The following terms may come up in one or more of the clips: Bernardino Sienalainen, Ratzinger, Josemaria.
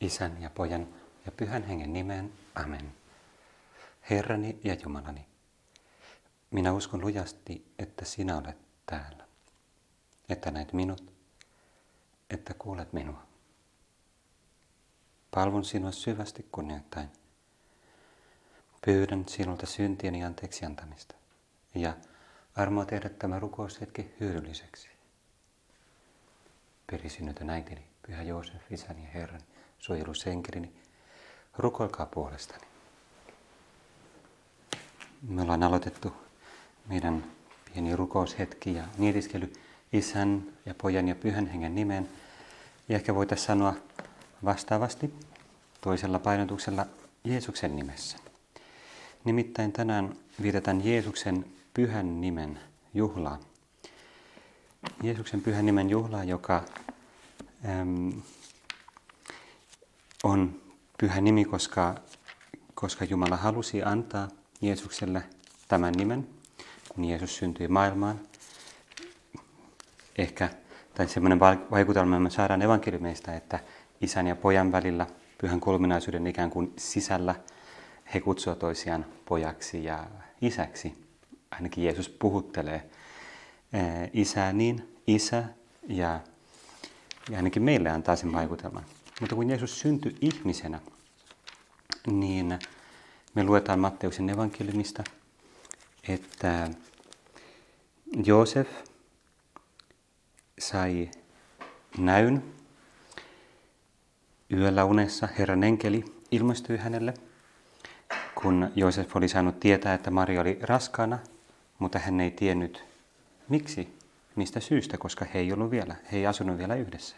Isän ja Pojan ja Pyhän Hengen nimeen. Amen. Herrani ja Jumalani, minä uskon lujasti, että sinä olet täällä, että näet minut, että kuulet minua. Palvon sinua syvästi kunnioittain. Pyydän sinulta syntieni anteeksi antamista ja armoa tehdä tämä rukoushetki hyödylliseksi. Perisynnytön äitini, Pyhä Joosef, isäni ja Herrani, suojelusenkelini, rukoilkaa puolestani. Me ollaan aloitettu meidän pieni rukoushetki ja nietiskely Isän ja Pojan ja Pyhän Hengen nimeen. Ja ehkä voitaisiin sanoa vastaavasti toisella painotuksella Jeesuksen nimessä. Nimittäin tänään vietetään Jeesuksen Pyhän Nimen juhlaa. Jeesuksen Pyhän Nimen juhlaa, joka on pyhä nimi, koska Jumala halusi antaa Jeesukselle tämän nimen, kun Jeesus syntyi maailmaan. Ehkä, tai semmoinen vaikutelma me saadaan evankeliumeista, että Isän ja Pojan välillä pyhän kolminaisuuden ikään kuin sisällä he kutsuvat toisiaan pojaksi ja isäksi. Ainakin Jeesus puhuttelee isää niin, isä, ja ainakin meille antaa sen vaikutelman. Mutta kun Jeesus syntyi ihmisenä, niin me luetaan Matteuksen evankeliumista, että Joosef sai näyn. Yöllä unessa Herran enkeli ilmestyi hänelle, kun Joosef oli saanut tietää, että Maria oli raskaana, mutta hän ei tiennyt miksi, mistä syystä, koska he ei asunut vielä yhdessä.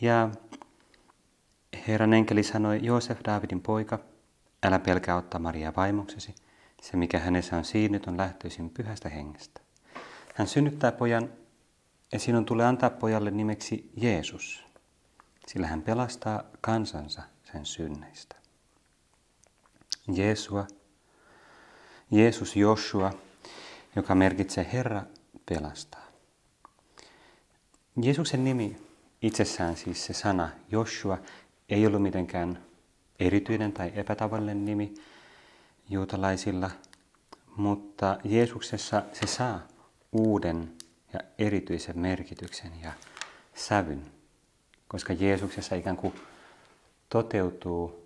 Ja Herran enkeli sanoi, Joosef, Daavidin poika, älä pelkää ottaa Mariaa vaimoksesi, se mikä hänessä on siinyt on lähtöisin Pyhästä Hengestä. Hän synnyttää pojan ja sinun tulee antaa pojalle nimeksi Jeesus, sillä hän pelastaa kansansa sen synneistä. Jeesus Joshua, joka merkitsee Herra pelastaa. Jeesuksen nimi itsessään, siis se sana Joshua, ei ollut mitenkään erityinen tai epätavallinen nimi juutalaisilla, mutta Jeesuksessa se saa uuden ja erityisen merkityksen ja sävyn, koska Jeesuksessa ikään kuin toteutuu,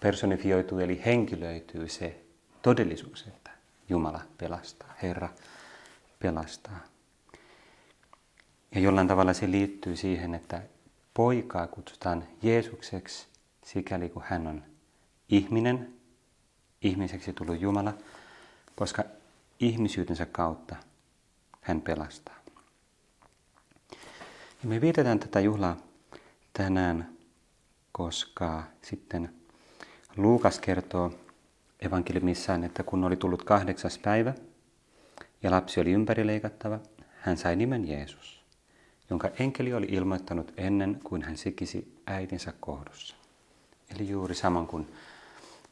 personifioituu eli henkilöityy se todellisuus, että Jumala pelastaa, Herra pelastaa. Ja jollain tavalla se liittyy siihen, että poikaa kutsutaan Jeesukseksi sikäli kun hän on ihminen, ihmiseksi tullut Jumala, koska ihmisyytensä kautta hän pelastaa. Ja me vietetään tätä juhlaa tänään, koska sitten Luukas kertoo evankeliumissaan, että kun oli tullut 8. päivä ja lapsi oli ympärileikattava, hän sai nimen Jeesus, jonka enkeli oli ilmoittanut ennen kuin hän sikisi äitinsä kohdussa. Eli juuri saman kuin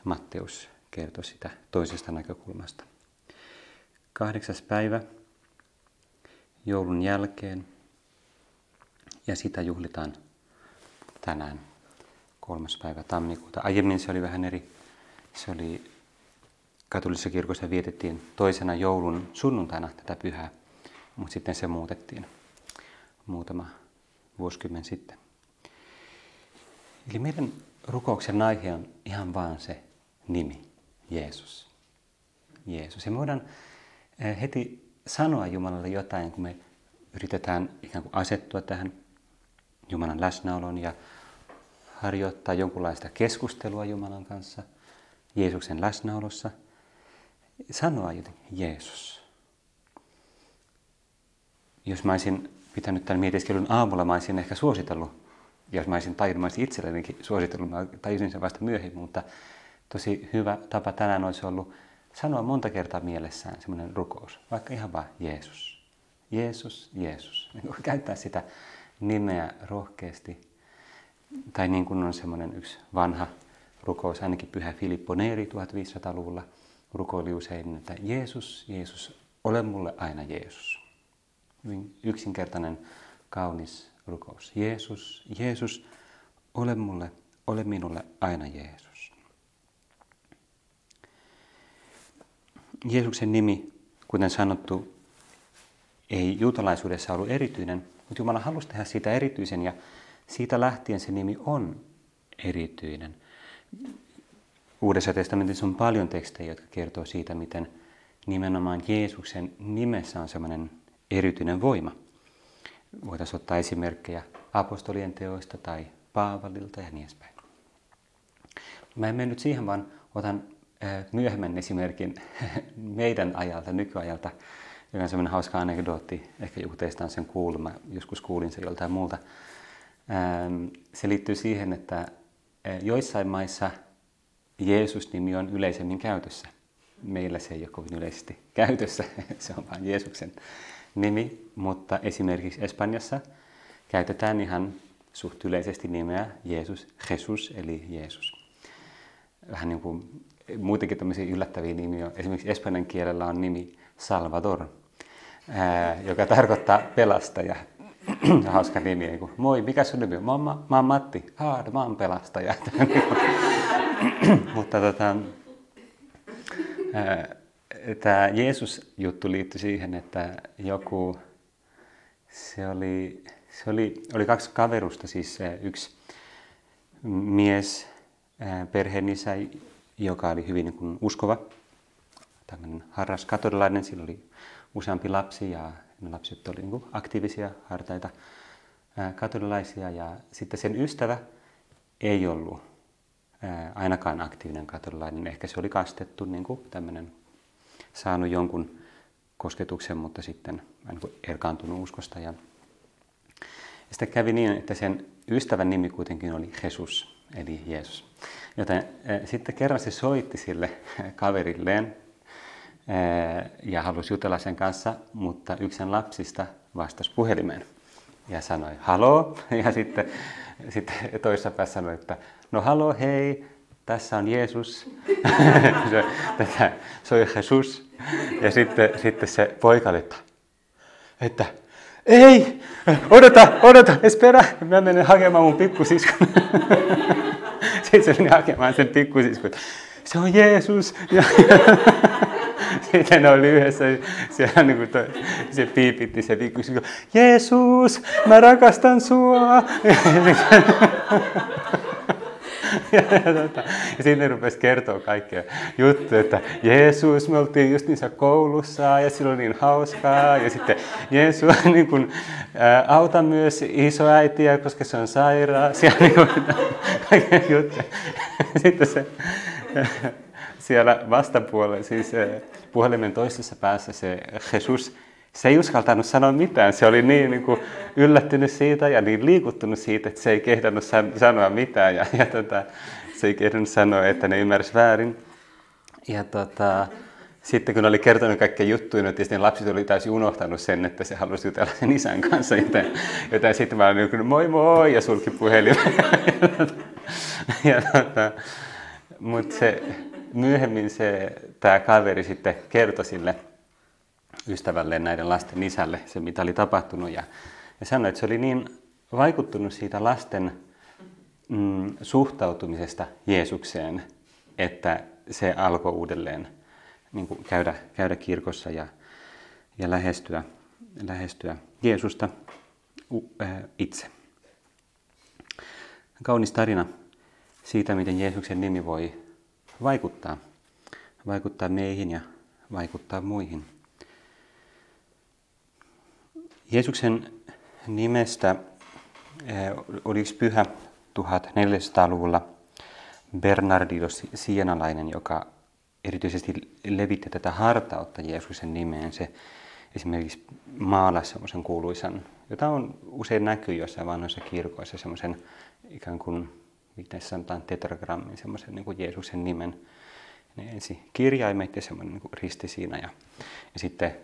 Matteus kertoi sitä toisesta näkökulmasta. 8. päivä joulun jälkeen, ja sitä juhlitaan tänään 3. päivä tammikuuta. Aiemmin se oli vähän eri. Se oli katolisessa kirkossa vietettiin toisena joulun sunnuntaina tätä pyhää, mutta sitten se muutettiin muutama vuosikymmen sitten. Eli meidän rukouksen aihe on ihan vaan se nimi, Jeesus. Jeesus. Ja me voidaan heti sanoa Jumalalle jotain, kun me yritetään ikään kuin asettua tähän Jumalan läsnäoloon ja harjoittaa jonkunlaista keskustelua Jumalan kanssa, Jeesuksen läsnäolossa. Sanoa jotenkin, Jeesus. Jos mä olisin pitänyt tämän mietiskelyn aamulla, mä olisin ehkä suositellut, jos mä olisin tajunnut, mä olisin itsellenikin suositellut, mä tajusin sen vasta myöhemmin, mutta tosi hyvä tapa tänään olisi ollut sanoa monta kertaa mielessään semmoinen rukous, vaikka ihan vaan Jeesus, Jeesus, Jeesus. Käyttää sitä nimeä rohkeasti, tai niin kuin on semmoinen yksi vanha rukous, ainakin Pyhä Filippo Neeri 1500-luvulla rukoili usein, että Jeesus, Jeesus, ole mulle aina Jeesus. Yksinkertainen, kaunis rukous. Jeesus, Jeesus, ole minulle aina Jeesus. Jeesuksen nimi, kuten sanottu, ei juutalaisuudessa ollut erityinen, mutta Jumala halusi tehdä siitä erityisen ja siitä lähtien se nimi on erityinen. Uudessa testamentissa on paljon tekstejä, jotka kertoo siitä, miten nimenomaan Jeesuksen nimessä on sellainen erityinen voima. Voitaisiin ottaa esimerkkejä apostolien teoista tai Paavalilta ja niin edespäin. Mä en mennyt siihen, vaan otan myöhemmän esimerkin meidän ajalta, nykyajalta, joka on sellainen hauska anekdootti. Ehkä joku teistä on sen kuullut, mä joskus kuulin sen joltain muulta. Se liittyy siihen, että joissain maissa Jeesus-nimi on yleisemmin käytössä. Meillä se ei ole kovin yleisesti käytössä, se on vain Jeesuksen nimi, mutta esimerkiksi Espanjassa käytetään ihan suht yleisesti nimeä Jeesus, Jesus eli Jeesus. Vähän niin kuin muitakin tämmöisiä yllättäviä nimiä. Esimerkiksi espanjan kielellä on nimi Salvador, joka tarkoittaa pelastaja. Hauska nimi, niin kuin, moi, mikä sun nimi on? Mä oon Matti. Mä oon pelastaja. Mutta tämä Jeesus-juttu liittyi siihen, että joku, oli kaksi kaverusta, siis yksi mies, perheenisä, joka oli hyvin niin kuin uskova, tämmöinen harras katolilainen, sillä oli useampi lapsi ja ne lapset oli niin kuin aktiivisia, hartaita katolilaisia ja sitten sen ystävä ei ollut ainakaan aktiivinen katolilainen, ehkä se oli kastettu, niin kuin tämmöinen, saanut jonkun kosketuksen, mutta sitten erkaantunut uskosta. Ja sitten kävi niin, että sen ystävän nimi kuitenkin oli Jesus, eli Jeesus. Joten sitten kerran se soitti sille kaverilleen ja halusi jutella sen kanssa, mutta yksi sen lapsista vastasi puhelimeen ja sanoi haloo. Ja sitten toisessa päässä sanoi, että no haloo, hei, tässä on Jeesus. Se oli Jesus. Ja sitten se poika oli, että ei, odota, espera, mä menen hakemaan mun pikkusiskon. Sitten se meni hakemaan sen pikkusiskon. Se on Jeesus. Sitten ne oli yhdessä, siellä niin kuin se piipitti se pikkusisko. Jeesus, mä rakastan sua. Ja sitten rupesi kertoa kaikkea juttuja, että Jeesus, me oltiin just niissä koulussa ja silloin niin hauskaa. Ja sitten Jeesus, niin kun, auta myös isoäitiä, koska se on sairaas. Ja niin kaikkea juttuja. Sitten se siellä vastapuolella, siis puhelimen toisessa päässä se Jesus, se ei uskaltanut sanoa mitään. Se oli niin kuin yllättynyt siitä ja niin liikuttunut siitä, että se ei kehdannut sanoa mitään. Ja se ei kehdannut sanoa, että ne ymmärsi väärin. Ja sitten kun oli kertonut kaikkia juttuja, niin tietysti lapset oli täysin unohtanut sen, että se halusi jutella sen isän kanssa. Joten sitten mä olin niin kuin, moi moi, ja sulki puhelimen. Mutta myöhemmin tämä kaveri sitten kertoi sille ystävälleen, näiden lasten isälle, se mitä oli tapahtunut. Ja sanoi, että se oli niin vaikuttunut siitä lasten suhtautumisesta Jeesukseen, että se alkoi uudelleen niin kuin käydä kirkossa ja lähestyä Jeesusta itse. Kaunis tarina siitä, miten Jeesuksen nimi voi vaikuttaa meihin ja vaikuttaa muihin. Jeesuksen nimestä oli yksi pyhä 1400-luvulla Bernardino Sienalainen, joka erityisesti levitti tätä hartautta Jeesuksen nimeen. Se esimerkiksi maalasi semmoisen kuuluisan, jota on usein näkyy jossain vanhoissa kirkoissa, semmoisen ikään kuin, miten sanotaan, tetragrammin, semmoisen niin kuin Jeesuksen nimen. Ne ensin kirjaimet ja semmoinen niin kuin risti siinä ja sitten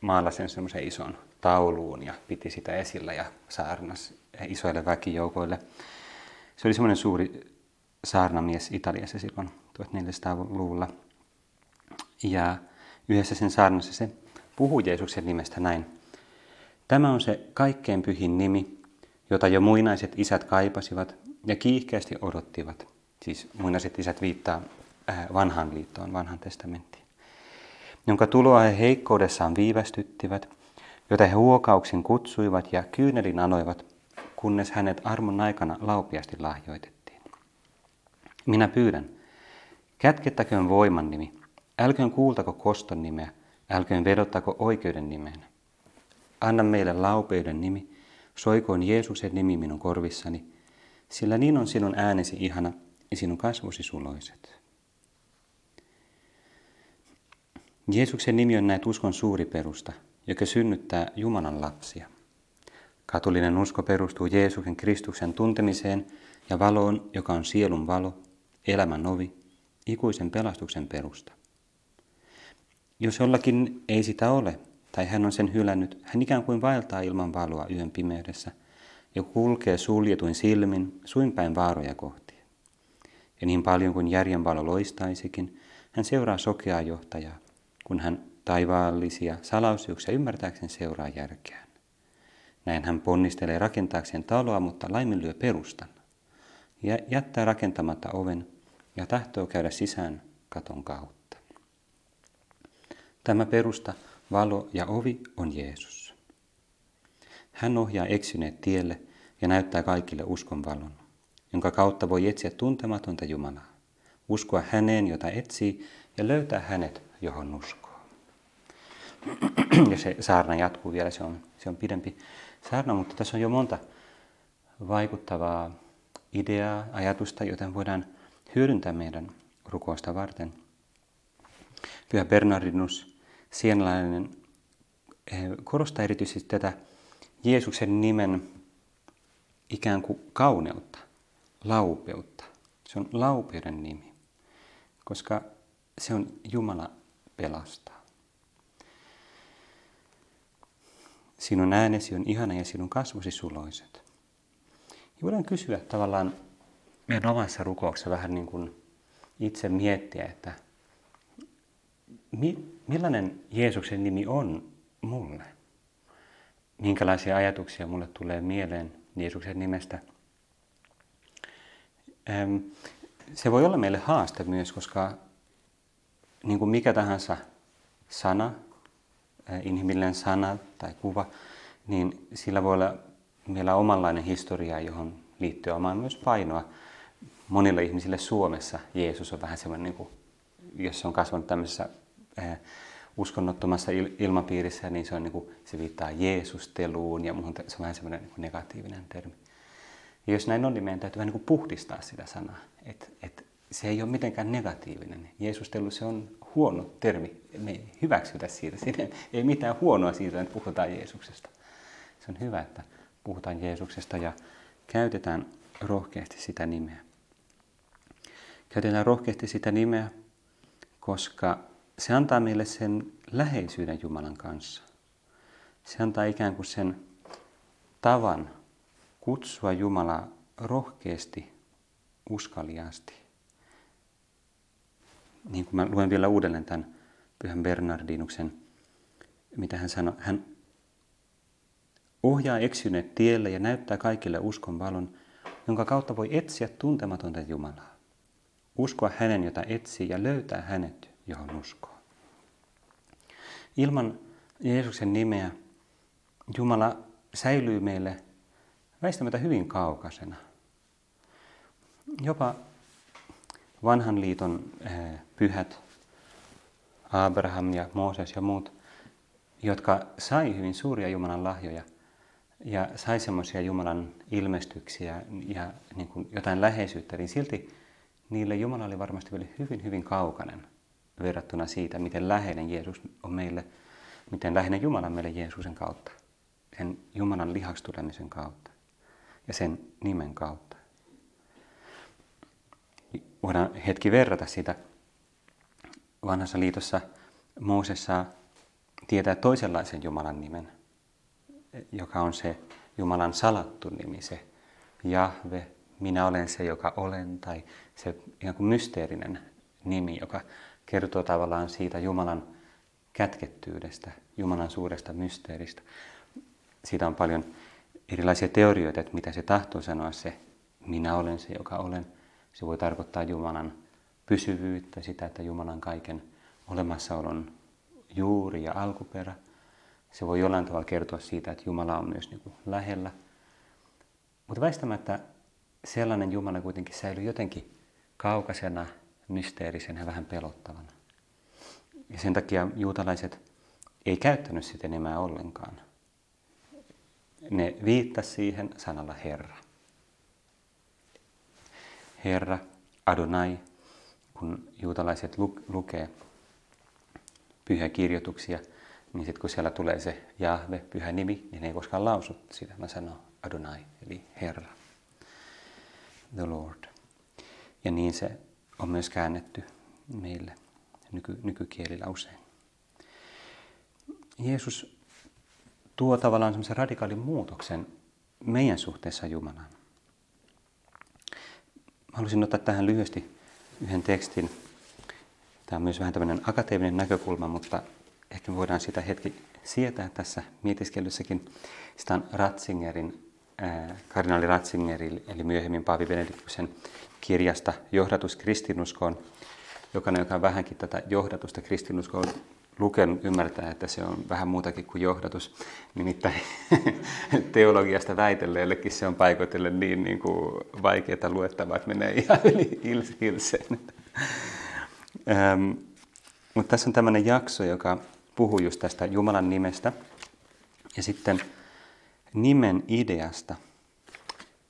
maalasin semmoisen ison tauluun ja piti sitä esillä ja saarnas isoille väkijoukoille. Se oli semmoinen suuri saarnamies Italiassa silloin 1400-luvulla. Ja yhdessä sen saarnassa se puhui Jeesuksen nimestä näin. Tämä on se kaikkein pyhin nimi, jota jo muinaiset isät kaipasivat ja kiihkeästi odottivat. Siis muinaiset isät viittaa vanhaan liittoon, vanhan testamenttiin. Jonka tuloa he heikkoudessaan viivästyttivät, jota he huokauksin kutsuivat ja kyynelin anoivat, kunnes hänet armon aikana laupiasti lahjoitettiin. Minä pyydän, kätkettäköön voiman nimi, älköön kuultako koston nimeä, älköön vedottako oikeuden nimeen. Anna meille laupeuden nimi, soikoon Jeesuksen nimi minun korvissani, sillä niin on sinun äänesi ihana ja sinun kasvosi suloiset. Jeesuksen nimi on näet uskon suuri perusta, joka synnyttää Jumalan lapsia. Katolinen usko perustuu Jeesuksen Kristuksen tuntemiseen ja valoon, joka on sielun valo, elämän ovi, ikuisen pelastuksen perusta. Jos jollakin ei sitä ole, tai hän on sen hylännyt, hän ikään kuin vaeltaa ilman valoa yön pimeydessä ja kulkee suljetuin silmin suinpäin vaaroja kohti. Ja niin paljon kuin järjen valo loistaisikin, hän seuraa sokeaa johtajaa, kun hän taivaallisia salausiuksia ymmärtääkseen seuraa järkeään. Näin hän ponnistelee rakentaakseen taloa, mutta laiminlyö perustan ja jättää rakentamatta oven ja tahtoo käydä sisään katon kautta. Tämä perusta, valo ja ovi on Jeesus. Hän ohjaa eksyneet tielle ja näyttää kaikille uskon valon, jonka kautta voi etsiä tuntematonta Jumalaa, uskoa häneen, jota etsii, ja löytää hänet, johon uskoo. Ja se saarna jatkuu vielä, se on pidempi saarna, mutta tässä on jo monta vaikuttavaa ideaa, ajatusta, joten voidaan hyödyntää meidän rukousta varten. Pyhä Bernardinus Sienalainen korostaa erityisesti tätä Jeesuksen nimen ikään kuin kauneutta, laupeutta. Se on laupeuden nimi, koska se on Jumala pelastaa. Sinun äänesi on ihana ja sinun kasvosi suloiset. Ja voidaan kysyä tavallaan meidän omassa rukouksessa vähän niin kuin itse miettiä, että millainen Jeesuksen nimi on mulle? Minkälaisia ajatuksia mulle tulee mieleen Jeesuksen nimestä? Se voi olla meille haaste myös, koska niin kuin mikä tahansa sana, inhimillinen sana tai kuva, niin sillä voi olla meillä omanlainen historia, johon liittyy omaan myös painoa. Monilla ihmisillä Suomessa Jeesus on vähän semmoinen, niin kuin, jos se on kasvanut tämmöisessä uskonnottomassa ilmapiirissä, niin se on niin kuin, se viittaa Jeesusteluun ja muuhun, se on vähän semmoinen niin kuin negatiivinen termi. Ja jos näin on, niin meidän täytyy vähän niin kuin puhdistaa sitä sanaa, että se ei ole mitenkään negatiivinen. Jeesustelu, se on huono termi. Me ei hyväksytä siitä. Siinä ei mitään huonoa siitä, että puhutaan Jeesuksesta. Se on hyvä, että puhutaan Jeesuksesta ja käytetään rohkeasti sitä nimeä. Käytetään rohkeasti sitä nimeä, koska se antaa meille sen läheisyyden Jumalan kanssa. Se antaa ikään kuin sen tavan kutsua Jumalaa rohkeasti, uskaliaasti. Niin kuin mä luen vielä uudelleen tämän Pyhän Bernardinuksen, mitä hän sanoi. Hän ohjaa eksyneet tielle ja näyttää kaikille uskon valon, jonka kautta voi etsiä tuntematonta Jumalaa. Uskoa hänen, jota etsii, ja löytää hänet, johon uskoo. Ilman Jeesuksen nimeä Jumala säilyy meille väistämättä hyvin kaukaisena. Jopa vanhan liiton pyhät, Abraham ja Mooses ja muut, jotka sai hyvin suuria Jumalan lahjoja ja sai semmoisia Jumalan ilmestyksiä ja niin kuin jotain läheisyyttä, niin silti niille Jumala oli varmasti vielä hyvin, hyvin kaukainen verrattuna siitä, miten läheinen Jeesus on meille, miten läheinen Jumala on meille Jeesuksen kautta, sen Jumalan lihaksi tulemisen kautta ja sen nimen kautta. Voidaan hetki verrata sitä. Vanhassa liitossa Mooses saa tietää toisenlaisen Jumalan nimen, joka on se Jumalan salattu nimi, se Jahve, minä olen se, joka olen, tai se ihan kuin mysteerinen nimi, joka kertoo tavallaan siitä Jumalan kätkettyydestä, Jumalan suuresta mysteeristä. Siitä on paljon erilaisia teorioita, että mitä se tahtoo sanoa se minä olen se, joka olen. Se voi tarkoittaa Jumalan pysyvyyttä, sitä, että Jumalan kaiken olemassaolon juuri ja alkuperä. Se voi jollain tavalla kertoa siitä, että Jumala on myös niin kuin lähellä. Mutta väistämättä sellainen Jumala kuitenkin säilyy jotenkin kaukaisena, mysteerisenä ja vähän pelottavana. Ja sen takia juutalaiset ei käyttänyt sitä nimeä ollenkaan. Ne viittasi siihen sanalla Herra. Herra, Adonai, kun juutalaiset lukee pyhäkirjoituksia, niin sitten kun siellä tulee se Jahve, pyhä nimi, niin ne ei koskaan lausu sitä. Mä sanon Adonai, eli Herra, the Lord. Ja niin se on myös käännetty meille nykykielillä usein. Jeesus tuo tavallaan semmoisen radikaalin muutoksen meidän suhteessa Jumalaan. Haluaisin ottaa tähän lyhyesti yhden tekstin. Tämä on myös vähän tämmöinen akateeminen näkökulma, mutta ehkä me voidaan sitä hetki sietää tässä mietiskelyssäkin. Sitä on Ratzingerin, kardinaali Ratzingerin, eli myöhemmin paavi Benedikkuksen kirjasta Johdatus kristinuskoon. Jokainen, joka on vähänkin tätä johdatusta kristinuskoon lukenut, ymmärtää, että se on vähän muutakin kuin johdatus. Nimittäin teologiasta väitelleellekin se on paikoitelle niin kuin vaikeaa luettavaa, että menee ihan yli hilseen. Mutta tässä on tämmöinen jakso, joka puhuu just tästä Jumalan nimestä ja sitten nimen ideasta.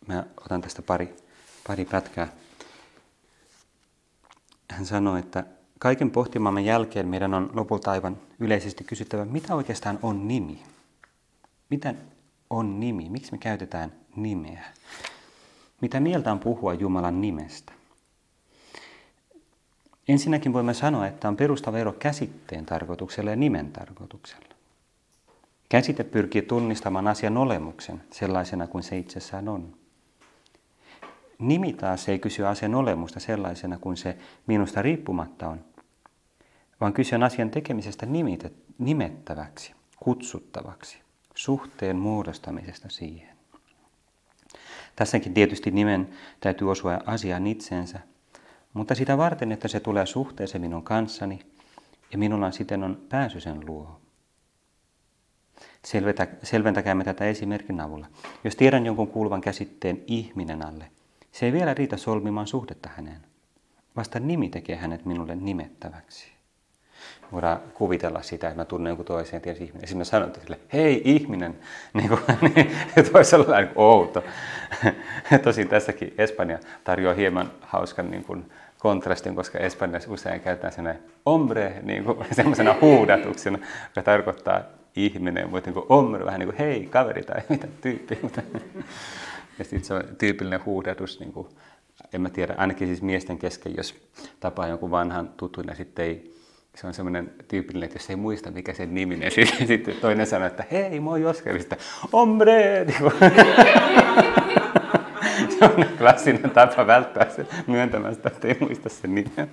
Mä otan tästä pari pätkää. Hän sanoi, että kaiken pohtimamme jälkeen meidän on lopulta aivan yleisesti kysyttävä, mitä oikeastaan on nimi? Mitä on nimi? Miksi me käytetään nimeä? Mitä mieltä on puhua Jumalan nimestä? Ensinnäkin voimme sanoa, että on perustava ero käsitteen tarkoituksella ja nimen tarkoituksella. Käsite pyrkii tunnistamaan asian olemuksen sellaisena kuin se itsessään on. Nimi taas ei kysy asian olemusta sellaisena kuin se minusta riippumatta on, vaan kyse on asian tekemisestä nimettäväksi, kutsuttavaksi, suhteen muodostamisesta siihen. Tässäkin tietysti nimen täytyy osua asiaan itsensä, mutta sitä varten, että se tulee suhteeseen minun kanssani ja minulla siten on pääsy sen luo. Selventäkäämme tätä esimerkin avulla. Jos tiedän jonkun kuuluvan käsitteen ihminen alle, se ei vielä riitä solmimaan suhdetta häneen. Vasta nimi tekee hänet minulle nimettäväksi. Voidaan kuvitella sitä, että mä tunnen jonkun toisen ja ihminen. Esimerkiksi mä sanon sille, hei ihminen, niin kuin toisella lailla outo. Tosin tässäkin Espanja tarjoaa hieman hauskan niin kuin kontrastin, koska Espanjassa usein käytetään sellainen hombre, niin kuin sellaisena huudatuksena, joka tarkoittaa ihminen, mutta niin hombre, vähän niin kuin hei kaveri tai mitä tyyppi. Ja sitten se on tyypillinen huudatus, niin kuin, en mä tiedä, ainakin siis miesten kesken, jos tapaa jonkun vanhan tutun ja sitten ei, se on semmoinen tyypillinen, että jos ei muista mikä sen niminen, sitten toinen sanoo, että hei, mä oon Joskari, sitten ombre! Se on klassinen tapa välttää sen myöntämästä, että ei muista sen nimeä.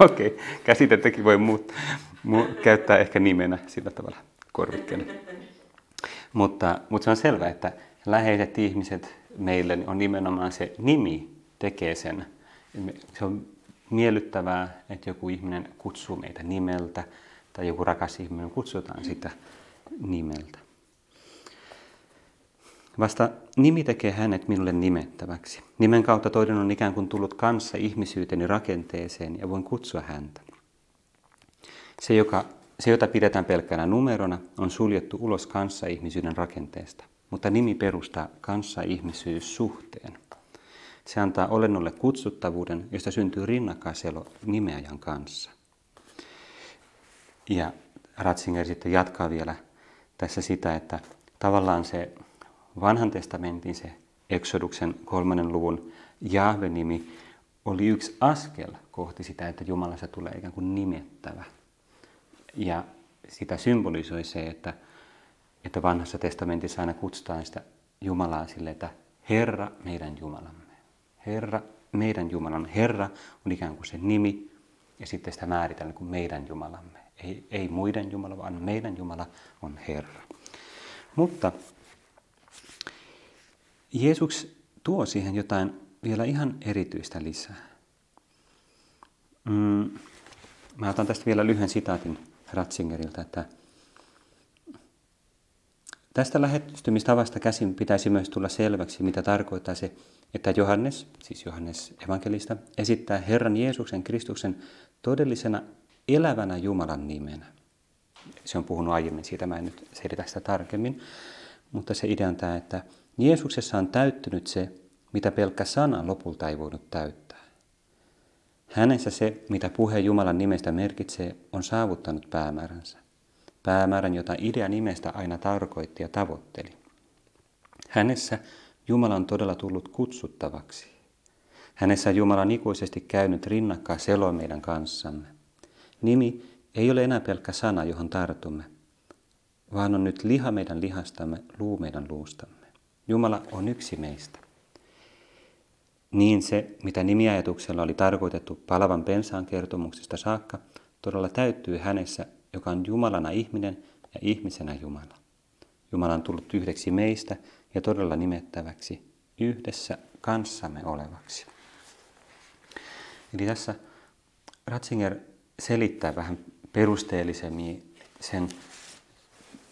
Okei, käsitettäkin voi käyttää ehkä nimenä sillä tavalla korvikkeena. Mutta se on selvää, että läheiset ihmiset meille on nimenomaan se nimi tekee sen. Se on miellyttävää, että joku ihminen kutsuu meitä nimeltä tai joku rakas ihminen kutsutaan sitä nimeltä. Vasta nimi tekee hänet minulle nimettäväksi. Nimen kautta toinen on ikään kuin tullut kanssa ihmisyyteni rakenteeseen ja voin kutsua häntä. Se, jota pidetään pelkkänä numerona, on suljettu ulos kanssaihmisyyden rakenteesta, mutta nimi perustaa kanssaihmisyyssuhteen. Se antaa olennolle kutsuttavuuden, josta syntyy rinnakkaiselo nimeäjän kanssa. Ja Ratzinger sitten jatkaa vielä tässä sitä, että tavallaan se vanhan testamentin, se Exoduksen 3. luvun Jahve-nimi oli yksi askel kohti sitä, että Jumalasta tulee ikään kuin nimettävä. Ja sitä symbolisoi se, että vanhassa testamentissa aina kutsutaan sitä Jumalaa sille, että Herra meidän Jumalamme. Herra meidän Jumalamme. Herra on ikään kuin se nimi ja sitten sitä määritellään kuin meidän Jumalamme. Ei muiden Jumala, vaan meidän Jumala on Herra. Mutta Jeesus tuo siihen jotain vielä ihan erityistä lisää. Mä otan tästä vielä lyhyen sitaatin Ratzingerilta, että tästä lähestymistavasta käsin pitäisi myös tulla selväksi, mitä tarkoittaa se, että Johannes, siis Johannes evankelista, esittää Herran Jeesuksen Kristuksen todellisena elävänä Jumalan nimenä. Se on puhunut aiemmin, siitä mä en nyt selitä sitä tarkemmin, mutta se idea on tämä, että Jeesuksessa on täyttynyt se, mitä pelkkä sana lopulta ei voinut täyttää. Hänessä se, mitä puhe Jumalan nimestä merkitsee, on saavuttanut päämääränsä. Päämäärän, jota idea nimestä aina tarkoitti ja tavoitteli. Hänessä Jumala on todella tullut kutsuttavaksi. Hänessä Jumala on ikuisesti käynyt rinnakkain seloin meidän kanssamme. Nimi ei ole enää pelkkä sana, johon tartumme, vaan on nyt liha meidän lihastamme, luu meidän luustamme. Jumala on yksi meistä. Niin se, mitä nimiajatuksella oli tarkoitettu palavan pensaan kertomuksesta saakka, todella täyttyy hänessä, joka on Jumalana ihminen ja ihmisenä Jumala. Jumala on tullut yhdeksi meistä ja todella nimettäväksi, yhdessä kanssamme olevaksi. Eli tässä Ratzinger selittää vähän perusteellisemmin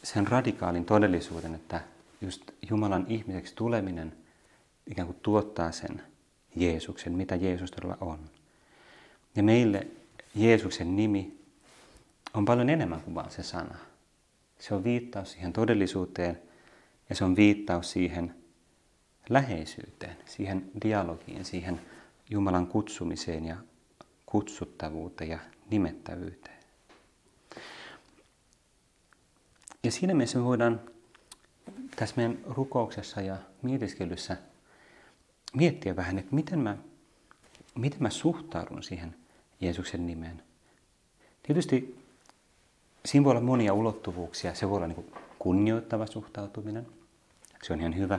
sen radikaalin todellisuuden, että just Jumalan ihmiseksi tuleminen ikään kuin tuottaa sen Jeesuksen, mitä Jeesus todella on. Ja meille Jeesuksen nimi on paljon enemmän kuin vain se sana. Se on viittaus siihen todellisuuteen ja se on viittaus siihen läheisyyteen, siihen dialogiin, siihen Jumalan kutsumiseen ja kutsuttavuuteen ja nimettävyyteen. Ja siinä mielessä me voidaan tässä meidän rukouksessa ja mietiskelyssä miettiä vähän, että miten mä suhtaudun siihen Jeesuksen nimeen. Tietysti siinä voi olla monia ulottuvuuksia. Se voi olla niin kunnioittava suhtautuminen. Se on ihan hyvä.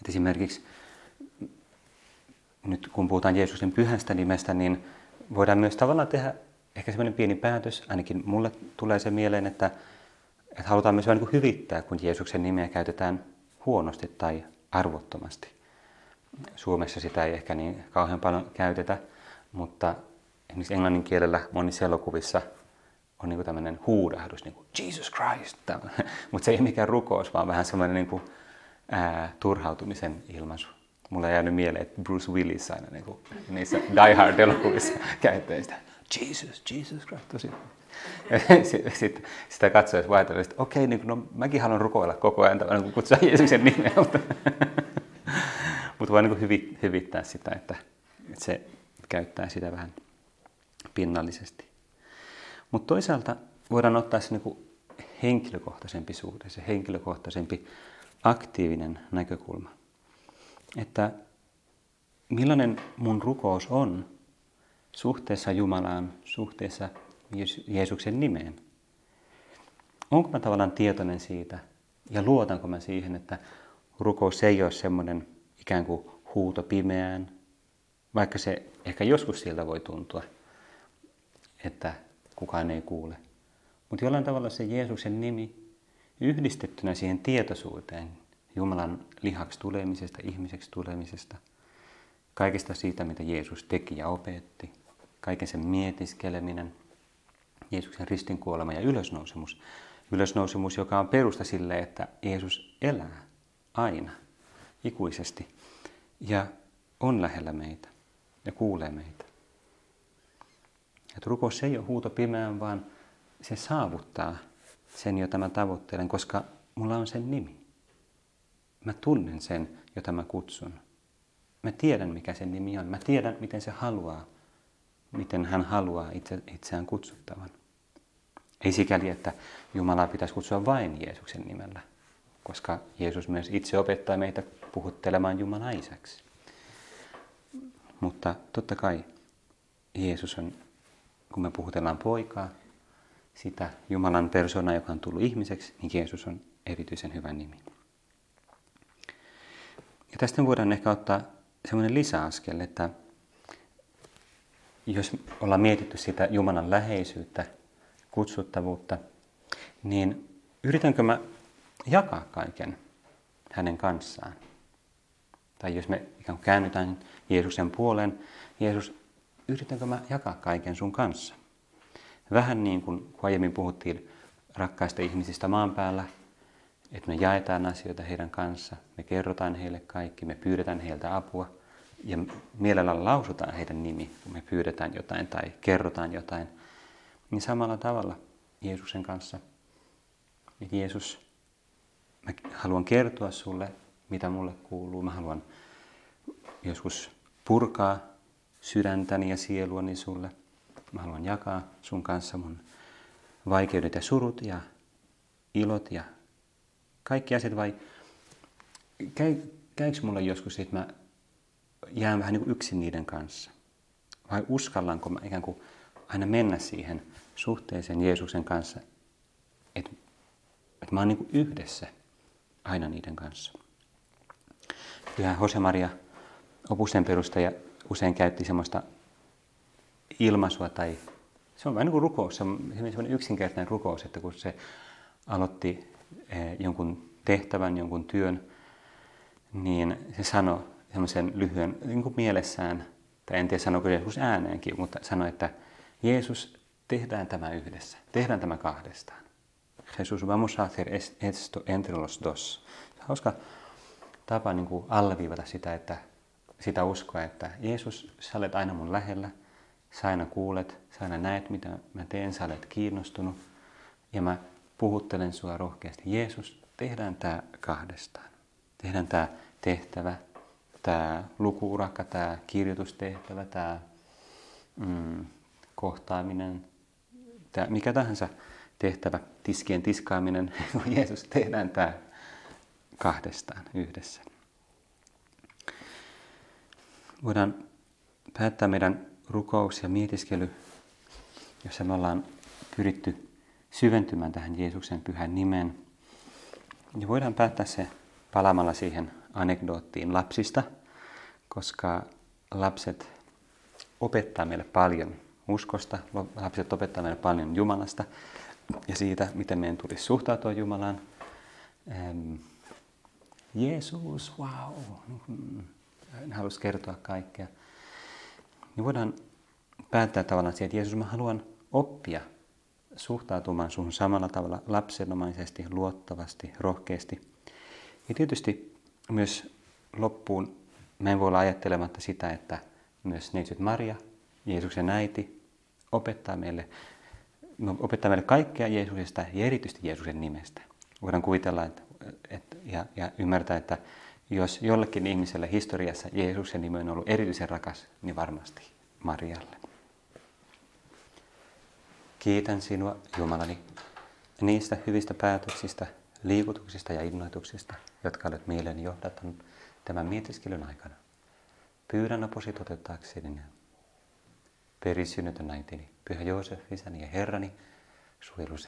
Et esimerkiksi nyt kun puhutaan Jeesuksen pyhästä nimestä, niin voidaan myös tavallaan tehdä ehkä semmoinen pieni päätös. Ainakin mulle tulee se mieleen, että halutaan myös vähän niin hyvittää, kun Jeesuksen nimeä käytetään huonosti tai arvottomasti. Suomessa sitä ei ehkä niin kauhean paljon käytetä, mutta esimerkiksi englannin kielellä monissa elokuvissa on niin tämmöinen huudahdus, niin kuin Jesus Christ, mutta se ei mikään rukous, vaan vähän semmoinen niin turhautumisen ilmaisu. Mulla ei jäänyt mieleen, että Bruce Willis aina niin kuin niissä Die Hard-elokuvissa käyttää sitä Jesus Christ, tosi. Sitten sitä katsoessa vaan ajatellaan, että okei, niin no, mäkin haluan rukoilla koko ajan, kun kutsutaan Jeesuksen nimeltä. Mutta voi niin hyvittää sitä, että se käyttää sitä vähän pinnallisesti. Mutta toisaalta voidaan ottaa se niinku henkilökohtaisempi suhde, se henkilökohtaisempi aktiivinen näkökulma. Että millainen mun rukous on suhteessa Jumalaan, suhteessa Jeesuksen nimeen. Onko mä tavallaan tietoinen siitä ja luotanko mä siihen, että rukous ei ole semmoinen ikään kuin huuto pimeään, vaikka se ehkä joskus siltä voi tuntua, että kukaan ei kuule. Mutta jollain tavalla se Jeesuksen nimi yhdistettynä siihen tietoisuuteen Jumalan lihaksi tulemisesta, ihmiseksi tulemisesta, kaikesta siitä, mitä Jeesus teki ja opetti, kaiken sen mietiskeleminen, Jeesuksen ristin kuolema ja ylösnousemus. Ylösnousemus, joka on perusta sille, että Jeesus elää aina, ikuisesti ja on lähellä meitä ja kuulee meitä. Että rukous ei ole huuto pimeään, vaan se saavuttaa sen, jota mä tavoittelen, koska mulla on sen nimi. Mä tunnen sen, jota mä kutsun. Mä tiedän, mikä sen nimi on. Mä tiedän, miten se haluaa, miten hän haluaa itseään kutsuttavan. Ei sikäli, että Jumalaa pitäisi kutsua vain Jeesuksen nimellä, koska Jeesus myös itse opettaa meitä puhuttelemaan Jumalan isäksi. Mutta totta kai Jeesus on, kun me puhutellaan poikaa, sitä Jumalan persoonaa, joka on tullut ihmiseksi, niin Jeesus on erityisen hyvä nimi. Ja tästä voidaan ehkä ottaa semmoinen lisäaskel, että jos ollaan mietitty sitä Jumalan läheisyyttä, kutsuttavuutta, niin yritänkö mä jakaa kaiken hänen kanssaan. Tai jos me ikään kuin käännytään Jeesuksen puoleen, Jeesus, yritänkö mä jakaa kaiken sun kanssa? Vähän niin kuin aiemmin puhuttiin rakkaista ihmisistä maan päällä, että me jaetaan asioita heidän kanssa, me kerrotaan heille kaikki, me pyydetään heiltä apua ja mielellään lausutaan heidän nimi, kun me pyydetään jotain tai kerrotaan jotain. Niin samalla tavalla Jeesuksen kanssa, että Jeesus, mä haluan kertoa sulle, mitä mulle kuuluu. Mä haluan joskus purkaa sydäntäni ja sieluani sulle. Mä haluan jakaa sun kanssa mun vaikeudet ja surut ja ilot ja kaikki asiat. Vai käykö mulle joskus, että mä jään vähän niin kuin yksin niiden kanssa? Vai uskallanko mä ikään kuin aina mennä siihen suhteeseen Jeesuksen kanssa, että mä oon niin kuin yhdessä aina niiden kanssa? Pyhä Josemaria, opusten perustaja, usein käytti semmoista ilmaisua, tai se on vähän niin kuin rukous, se on semmoinen yksinkertainen rukous, että kun se aloitti jonkun tehtävän, jonkun työn, niin se sanoi semmoisen lyhyen niin kuin mielessään, tai en tiedä sanoiko Jeesus ääneenkin, mutta sanoi, että Jeesus, tehdään tämä yhdessä, tehdään tämä kahdestaan. Jesús, vamos a hacer esto entre los dos. Hauska tapa niin kuin alleviivata sitä, että sitä uskoa, että Jeesus, sä olet aina mun lähellä, sä aina kuulet, sä aina näet, mitä mä teen, sä olet kiinnostunut ja mä puhuttelen sua rohkeasti. Jeesus, tehdään tää kahdestaan. Tehdään tää tehtävä, tää lukuurakka, tää kirjoitustehtävä, tää kohtaaminen, tää mikä tahansa tehtävä, tiskien tiskaaminen. Jeesus, tehdään tää kahdestaan yhdessä. Voidaan päättää meidän rukous ja mietiskely, jossa me ollaan pyritty syventymään tähän Jeesuksen pyhän nimeen. Ja voidaan päättää se palaamalla siihen anekdoottiin lapsista, koska lapset opettaa meille paljon uskosta, lapset opettaa meille paljon Jumalasta ja siitä, miten meidän tulisi suhtautua Jumalaan. Jeesus, wow! En halus kertoa kaikkea. Niin voidaan päättää tavallaan siihen, että Jeesus, mä haluan oppia suhtautumaan suhun samalla tavalla lapsenomaisesti, luottavasti, rohkeasti. Ja tietysti myös loppuun mä en voi olla ajattelematta sitä, että myös neitsyt Maria, Jeesuksen äiti, opettaa meille kaikkea Jeesuksesta ja erityisesti Jeesuksen nimestä. Voidaan kuvitella ja ymmärtää, että jos jollekin ihmiselle historiassa Jeesuksen nimi on ollut erityisen rakas, niin varmasti Marialle. Kiitän sinua, Jumalani, niistä hyvistä päätöksistä, liikutuksista ja innoituksista, jotka olet mieleeni johdattanut tämän mietiskelyn aikana. Pyydän apusi toteuttaakseni ne. Perisynnytön äitini, Pyhä Joosef, isäni ja herrani, suojelu